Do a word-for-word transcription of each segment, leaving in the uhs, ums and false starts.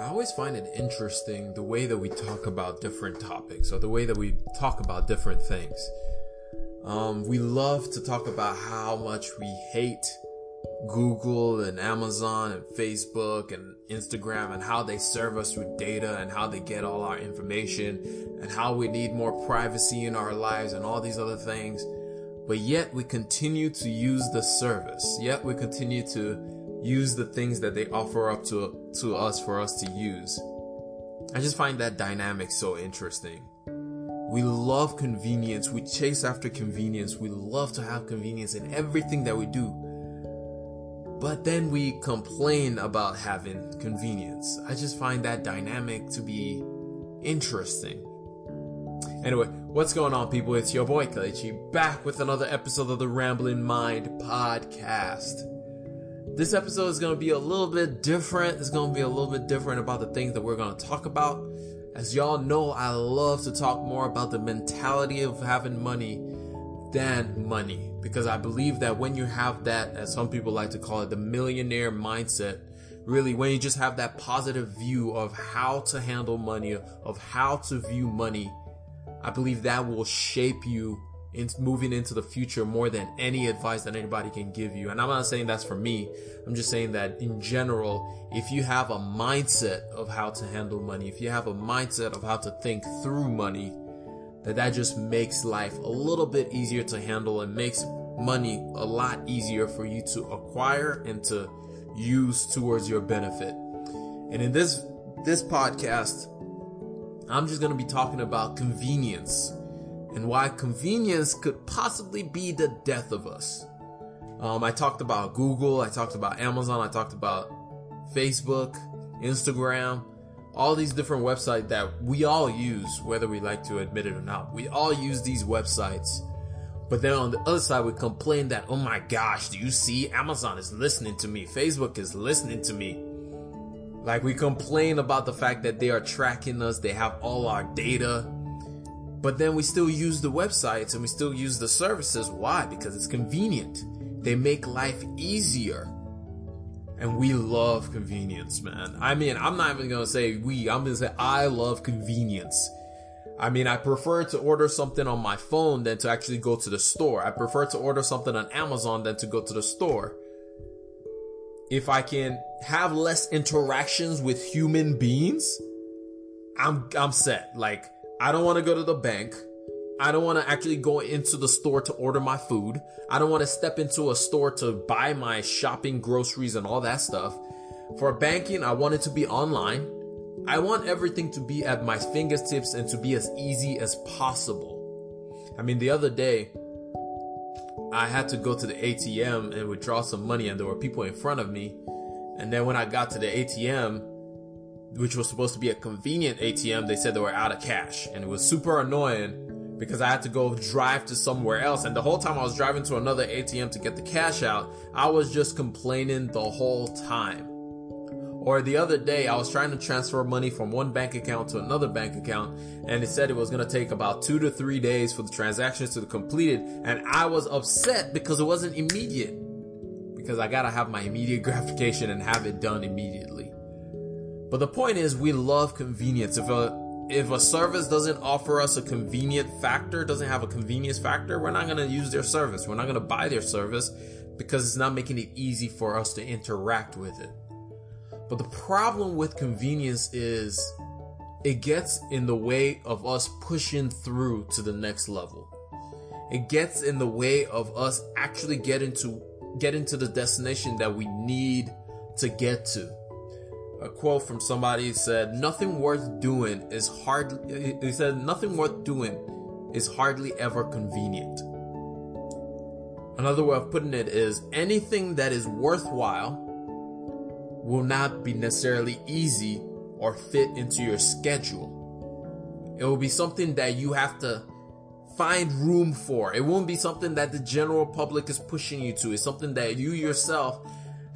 I always find it interesting the way that we talk about different topics or the way that we talk about different things. Um, we love to talk about how much we hate Google and Amazon and Facebook and Instagram and how they serve us with data and how they get all our information and how we need more privacy in our lives and all these other things. But yet we continue to use the service. Yet we continue to use the things that they offer up to, to us for us to use. I just find that dynamic so interesting. We love convenience. We chase after convenience. We love to have convenience in everything that we do. But then we complain about having convenience. I just find that dynamic to be interesting. Anyway, what's going on, people? It's your boy Kelechi, back with another episode of the Rambling Mind Podcast. This episode is going to be a little bit different. It's going to be a little bit different about the things that we're going to talk about. As y'all know, I love to talk more about the mentality of having money than money. Because I believe that when you have that, as some people like to call it, the millionaire mindset, really, when you just have that positive view of how to handle money, of how to view money, I believe that will shape you in moving into the future more than any advice that anybody can give you. And I'm not saying that's for me. I'm just saying that in general, if you have a mindset of how to handle money, if you have a mindset of how to think through money, that that just makes life a little bit easier to handle and makes money a lot easier for you to acquire and to use towards your benefit. And in this this podcast, I'm just going to be talking about convenience and why convenience could possibly be the death of us. Um, I talked about Google, I talked about Amazon, I talked about Facebook, Instagram, all these different websites that we all use, whether we like to admit it or not. We all use these websites. But then on the other side, we complain that, oh my gosh, do you see? Amazon is listening to me. Facebook is listening to me. Like, we complain about the fact that they are tracking us. They have all our data. But then we still use the websites and we still use the services. Why? Because it's convenient. They make life easier. And we love convenience, man. I mean, I'm not even going to say we. I'm going to say I love convenience. I mean, I prefer to order something on my phone than to actually go to the store. I prefer to order something on Amazon than to go to the store. If I can have less interactions with human beings, I'm I'm set. Like, I don't want to go to the bank. I don't want to actually go into the store to order my food. I don't want to step into a store to buy my shopping, groceries, and all that stuff. For banking, I want it to be online. I want everything to be at my fingertips and to be as easy as possible. I mean, the other day, I had to go to the A T M and withdraw some money, and there were people in front of me. And then when I got to the A T M, which was supposed to be a convenient A T M, they said they were out of cash. And it was super annoying, because I had to go drive to somewhere else. And the whole time I was driving to another A T M to get the cash out, I was just complaining the whole time. Or the other day, I was trying to transfer money from one bank account to another bank account, and it said it was going to take about two to three days for the transactions to be completed. And I was upset because it wasn't immediate, because I got to have my immediate gratification and have it done immediately. But the point is, we love convenience. If a If a service doesn't offer us a convenient factor, doesn't have a convenience factor, we're not going to use their service. We're not going to buy their service because it's not making it easy for us to interact with it. But the problem with convenience is it gets in the way of us pushing through to the next level. It gets in the way of us actually getting to, getting to the destination that we need to get to. A quote from somebody said, "Nothing worth doing is hardly." He said, "Nothing worth doing is hardly ever convenient." Another way of putting it is, anything that is worthwhile will not be necessarily easy or fit into your schedule. It will be something that you have to find room for. It won't be something that the general public is pushing you to. It's something that you yourself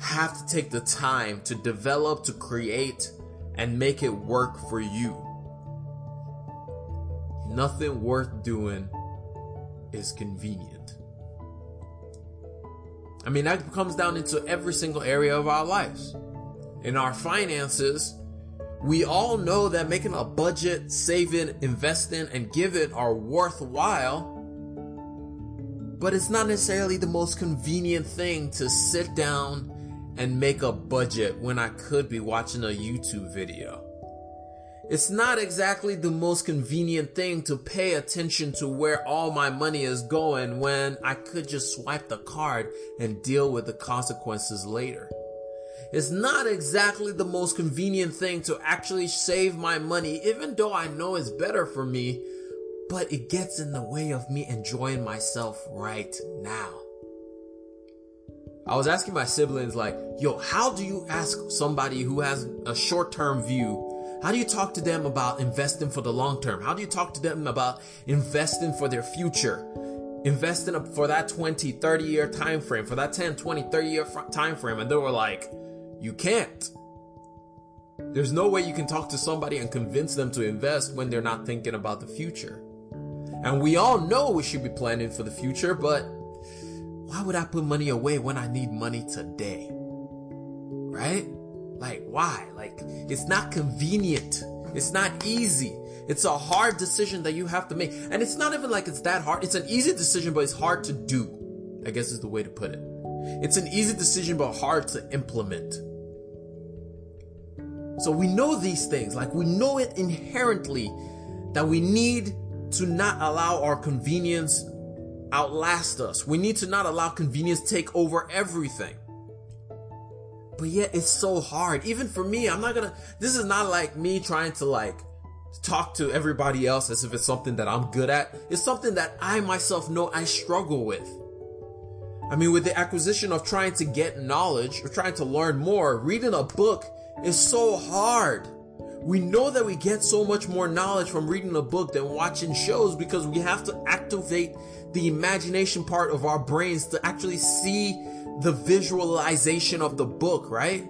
have to take the time to develop, to create, and make it work for you. Nothing worth doing is convenient. I mean, that comes down into every single area of our lives. In our finances, We all know that making a budget, saving, investing, and giving are worthwhile, but it's not necessarily the most convenient thing to sit down and make a budget when I could be watching a YouTube video. It's not exactly the most convenient thing to pay attention to where all my money is going when I could just swipe the card and deal with the consequences later. It's not exactly the most convenient thing to actually save my money, even though I know it's better for me, but it gets in the way of me enjoying myself right now. I was asking my siblings, like, yo, how do you ask somebody who has a short-term view? How do you talk to them about investing for the long term? How do you talk to them about investing for their future? Investing for that twenty, thirty year time frame, for that ten, twenty, thirty year time frame. And they were like, you can't. There's no way you can talk to somebody and convince them to invest when they're not thinking about the future. And we all know we should be planning for the future, but why would I put money away when I need money today? Right? Like, why? Like, it's not convenient. It's not easy. It's a hard decision that you have to make. And it's not even like it's that hard. It's an easy decision, but it's hard to do, I guess is the way to put it. It's an easy decision, but hard to implement. So we know these things. Like, we know it inherently that we need to not allow our convenience outlast us. We need to not allow convenience take over everything. But yet it's so hard. Even for me, I'm not gonna, this is not like me trying to like talk to everybody else as if it's something that I'm good at. It's something that I myself know I struggle with. I mean, with the acquisition of trying to get knowledge or trying to learn more, reading a book is so hard. We know that we get so much more knowledge from reading a book than watching shows because we have to activate the imagination part of our brains to actually see the visualization of the book, right?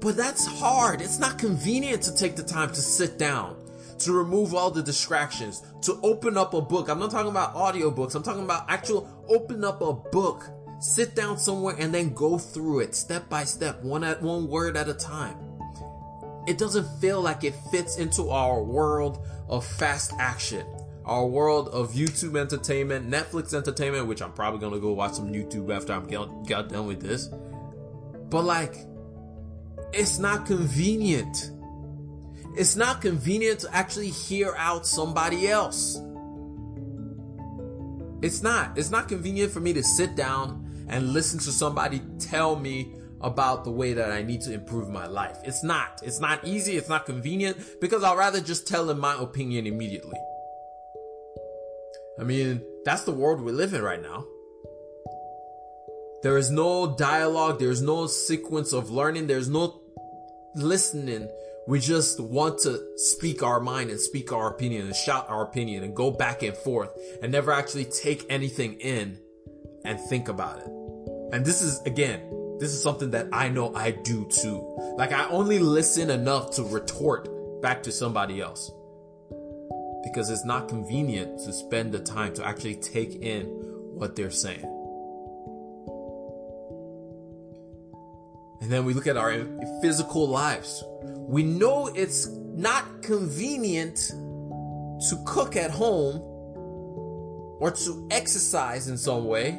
But that's hard. It's not convenient to take the time to sit down, to remove all the distractions, to open up a book. I'm not talking about audiobooks. I'm talking about actual open up a book, sit down somewhere and then go through it step by step, one at one word at a time. It doesn't feel like it fits into our world of fast action, our world of YouTube entertainment, Netflix entertainment, which I'm probably going to go watch some YouTube after I'm get, got done with this. But like, it's not convenient. It's not convenient to actually hear out somebody else. It's not. It's not convenient for me to sit down and listen to somebody tell me about the way that I need to improve my life. It's not. It's not easy. It's not convenient because I'd rather just tell them my opinion immediately. I mean, that's the world we live in right now. There is no dialogue. There's no sequence of learning. There's no listening. We just want to speak our mind and speak our opinion and shout our opinion and go back and forth and never actually take anything in and think about it. And this is, again, this is something that I know I do too. Like, I only listen enough to retort back to somebody else, because it's not convenient to spend the time to actually take in what they're saying. And then we look at our physical lives. We know it's not convenient to cook at home or to exercise in some way,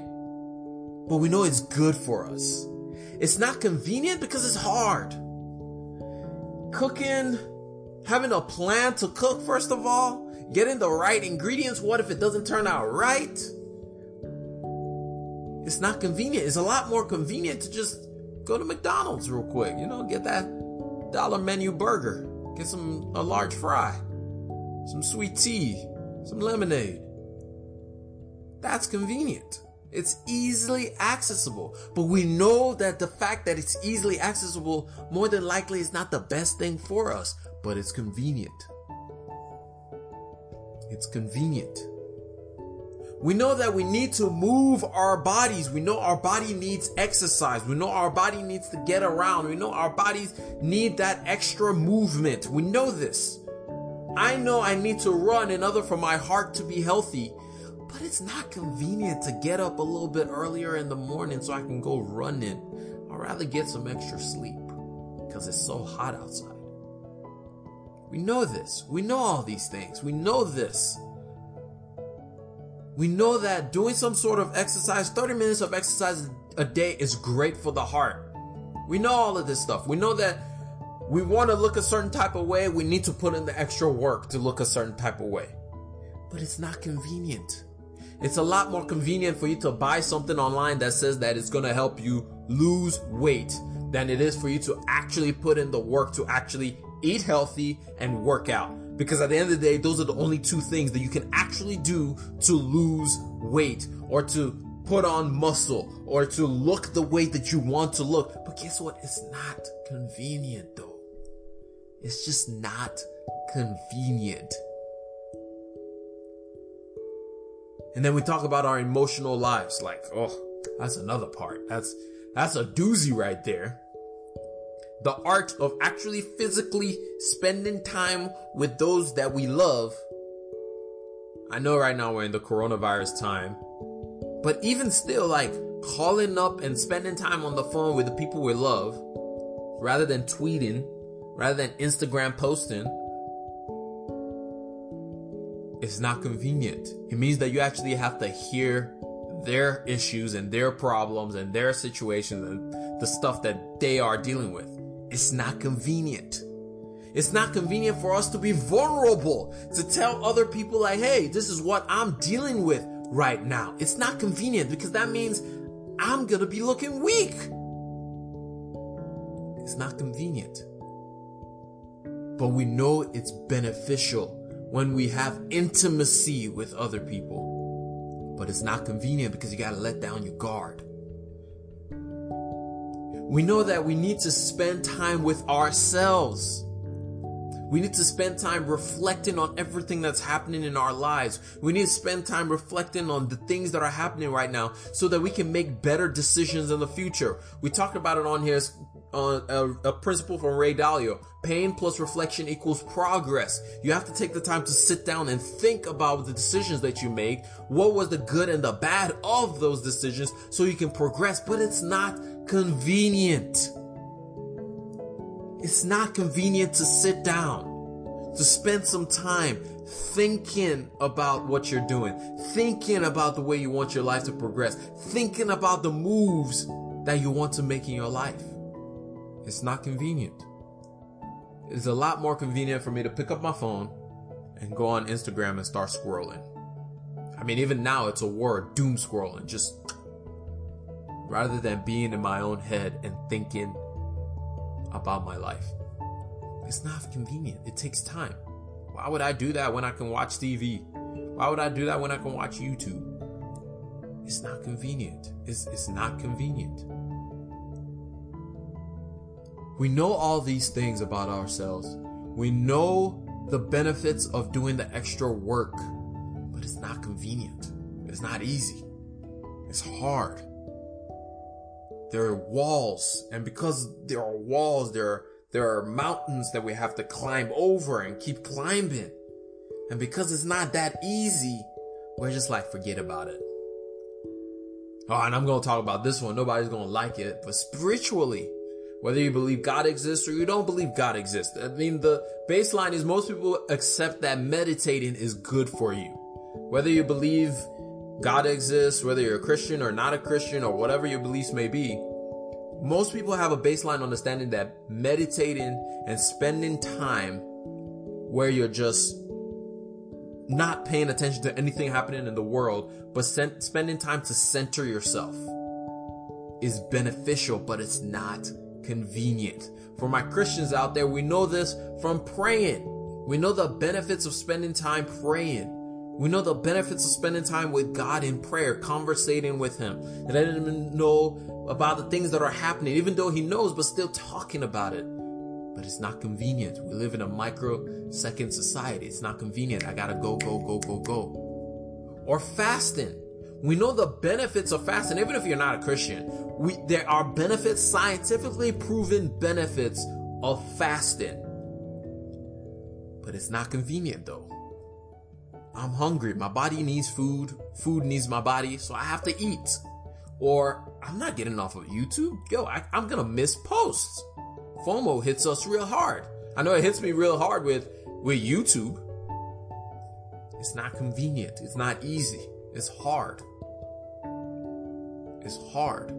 but we know it's good for us. It's not convenient because it's hard. Cooking, having a plan to cook, first of all, getting the right ingredients. What if it doesn't turn out right? It's not convenient. It's a lot more convenient to just go to McDonald's real quick, you know, get that dollar menu burger, get some, a large fry, some sweet tea, some lemonade. That's convenient. It's easily accessible. But we know that the fact that it's easily accessible more than likely is not the best thing for us, but it's convenient. It's convenient. We know that we need to move our bodies. We know our body needs exercise. We know our body needs to get around. We know our bodies need that extra movement. We know this. I know I need to run in order for my heart to be healthy, but it's not convenient to get up a little bit earlier in the morning so I can go running. I'd rather get some extra sleep because it's so hot outside. We know this. We know all these things. We know this. We know that doing some sort of exercise, thirty minutes of exercise a day is great for the heart. We know all of this stuff. We know that we want to look a certain type of way. We need to put in the extra work to look a certain type of way. But it's not convenient. It's a lot more convenient for you to buy something online that says that it's going to help you lose weight than it is for you to actually put in the work to actually eat healthy and work out. Because at the end of the day, those are the only two things that you can actually do to lose weight or to put on muscle or to look the way that you want to look. But guess what? It's not convenient though. It's just not convenient. And then we talk about our emotional lives. Like, oh, that's another part. That's that's a doozy right there. The art of actually physically spending time with those that we love. I know right now we're in the coronavirus time. But even still, like, calling up and spending time on the phone with the people we love, rather than tweeting, rather than Instagram posting, it's not convenient. It means that you actually have to hear their issues and their problems and their situations and the stuff that they are dealing with. It's not convenient. It's not convenient for us to be vulnerable, to tell other people like, hey, this is what I'm dealing with right now. It's not convenient because that means I'm going to be looking weak. It's not convenient. But we know it's beneficial when we have intimacy with other people. But it's not convenient because you got to let down your guard. We know that we need to spend time with ourselves. We need to spend time reflecting on everything that's happening in our lives. We need to spend time reflecting on the things that are happening right now so that we can make better decisions in the future. We talked about it on here, on a, a principle from Ray Dalio. Pain plus reflection equals progress. You have to take the time to sit down and think about the decisions that you make. What was the good and the bad of those decisions so you can progress? But it's not convenient. It's not convenient to sit down, to spend some time thinking about what you're doing, thinking about the way you want your life to progress, thinking about the moves that you want to make in your life. It's not convenient. It's a lot more convenient for me to pick up my phone and go on Instagram and start scrolling. I mean, even now it's a word, doom scrolling, just rather than being in my own head and thinking about my life. It's not convenient. It takes time. Why would I do that when I can watch T V? Why would I do that when I can watch YouTube? It's not convenient. It's, it's not convenient. We know all these things about ourselves. We know the benefits of doing the extra work, but it's not convenient. It's not easy. It's hard. There are walls, and because there are walls, there are, there are mountains that we have to climb over and keep climbing. And because it's not that easy, we're just like, forget about it. Oh, and I'm going to talk about this one. Nobody's going to like it, but spiritually, whether you believe God exists or you don't believe God exists, I mean, the baseline is most people accept that meditating is good for you. Whether you believe God exists, whether you're a Christian or not a Christian or whatever your beliefs may be, most people have a baseline understanding that meditating and spending time where you're just not paying attention to anything happening in the world, but sen- spending time to center yourself is beneficial, but it's not convenient. For my Christians out there, we know this from praying. We know the benefits of spending time praying. We know the benefits of spending time with God in prayer, conversating with Him, and letting Him know about the things that are happening, even though He knows, but still talking about it. But it's not convenient. We live in a microsecond society. It's not convenient. I gotta go, go, go, go, go. Or fasting. We know the benefits of fasting, even if you're not a Christian. We, there are benefits, scientifically proven benefits of fasting. But it's not convenient though. I'm hungry. My body needs food. Food needs my body. So I have to eat. Or I'm not getting off of YouTube. Yo, I, I'm going to miss posts. FOMO hits us real hard. I know it hits me real hard with, with YouTube. It's not convenient. It's not easy. It's hard. It's hard.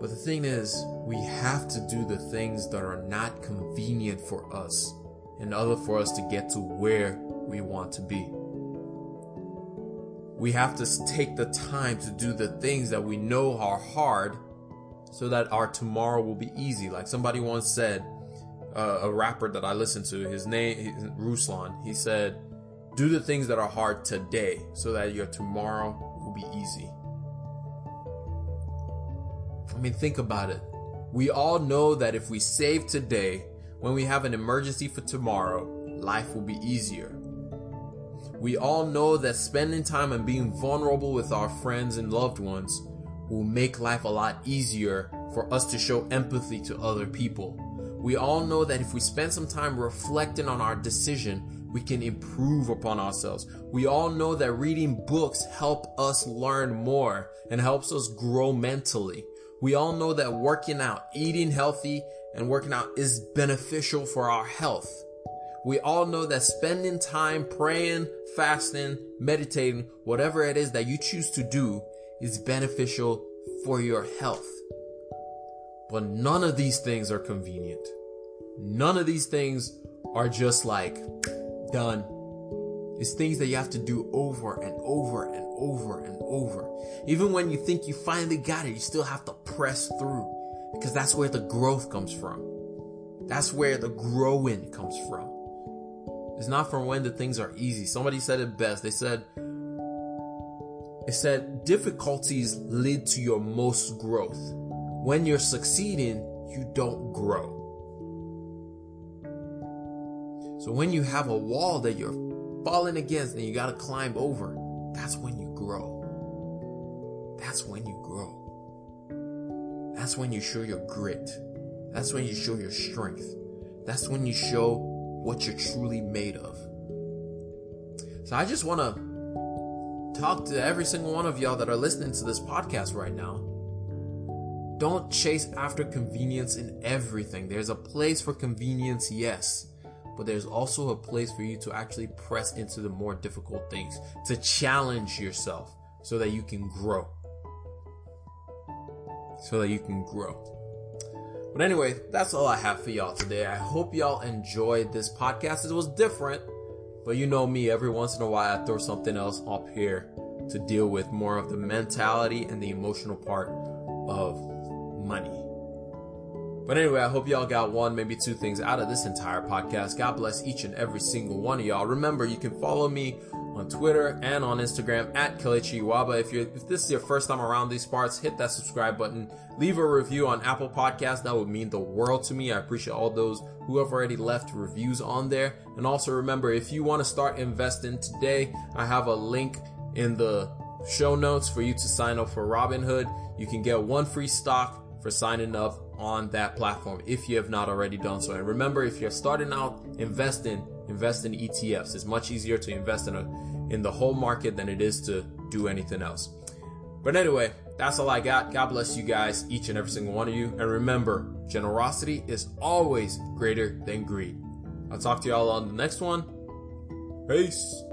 But the thing is, we have to do the things that are not convenient for us in order for us to get to where we want to be. We have to take the time to do the things that we know are hard so that our tomorrow will be easy. Like somebody once said, uh, a rapper that I listened to, his name is Ruslan, he said, do the things that are hard today so that your tomorrow will be easy. I mean, think about it. We all know that if we save today, when we have an emergency for tomorrow, life will be easier. We all know that spending time and being vulnerable with our friends and loved ones will make life a lot easier for us to show empathy to other people. We all know that if we spend some time reflecting on our decision, we can improve upon ourselves. We all know that reading books help us learn more and helps us grow mentally. We all know that working out, eating healthy, and working out is beneficial for our health. We all know that spending time praying, fasting, meditating, whatever it is that you choose to do is beneficial for your health. But none of these things are convenient. None of these things are just like done. It's things that you have to do over and over and over and over. Even when you think you finally got it, you still have to press through, because that's where the growth comes from. That's where the growing comes from. It's not from when the things are easy. Somebody said it best. They said, it said, difficulties lead to your most growth. When you're succeeding, you don't grow. So when you have a wall that you're falling against and you got to climb over, that's when you grow. That's when you grow. That's when you show your grit. That's when you show your strength. That's when you show what you're truly made of. So I just want to talk to every single one of y'all that are listening to this podcast right now. Don't chase after convenience in everything. There's a place for convenience, yes, but there's also a place for you to actually press into the more difficult things, to challenge yourself so that you can grow. So that you can grow. But anyway, that's all I have for y'all today. I hope y'all enjoyed this podcast. It was different, but you know me, every once in a while I throw something else up here to deal with more of the mentality and the emotional part of money. But anyway, I hope y'all got one, maybe two things out of this entire podcast. God bless each and every single one of y'all. Remember, you can follow me on Twitter and on Instagram at Kelechi Iwaba. If, you're, if this is your first time around these parts, hit that subscribe button. Leave a review on Apple Podcasts. That would mean the world to me. I appreciate all those who have already left reviews on there. And also remember, if you want to start investing today, I have a link in the show notes for you to sign up for Robinhood. You can get one free stock for signing up on that platform if you have not already done so. And remember, if you're starting out investing, invest in E T Fs. It's much easier to invest in a, in the whole market than it is to do anything else. But anyway, that's all I got. God bless you guys, each and every single one of you. And remember, generosity is always greater than greed. I'll talk to y'all on the next one. Peace.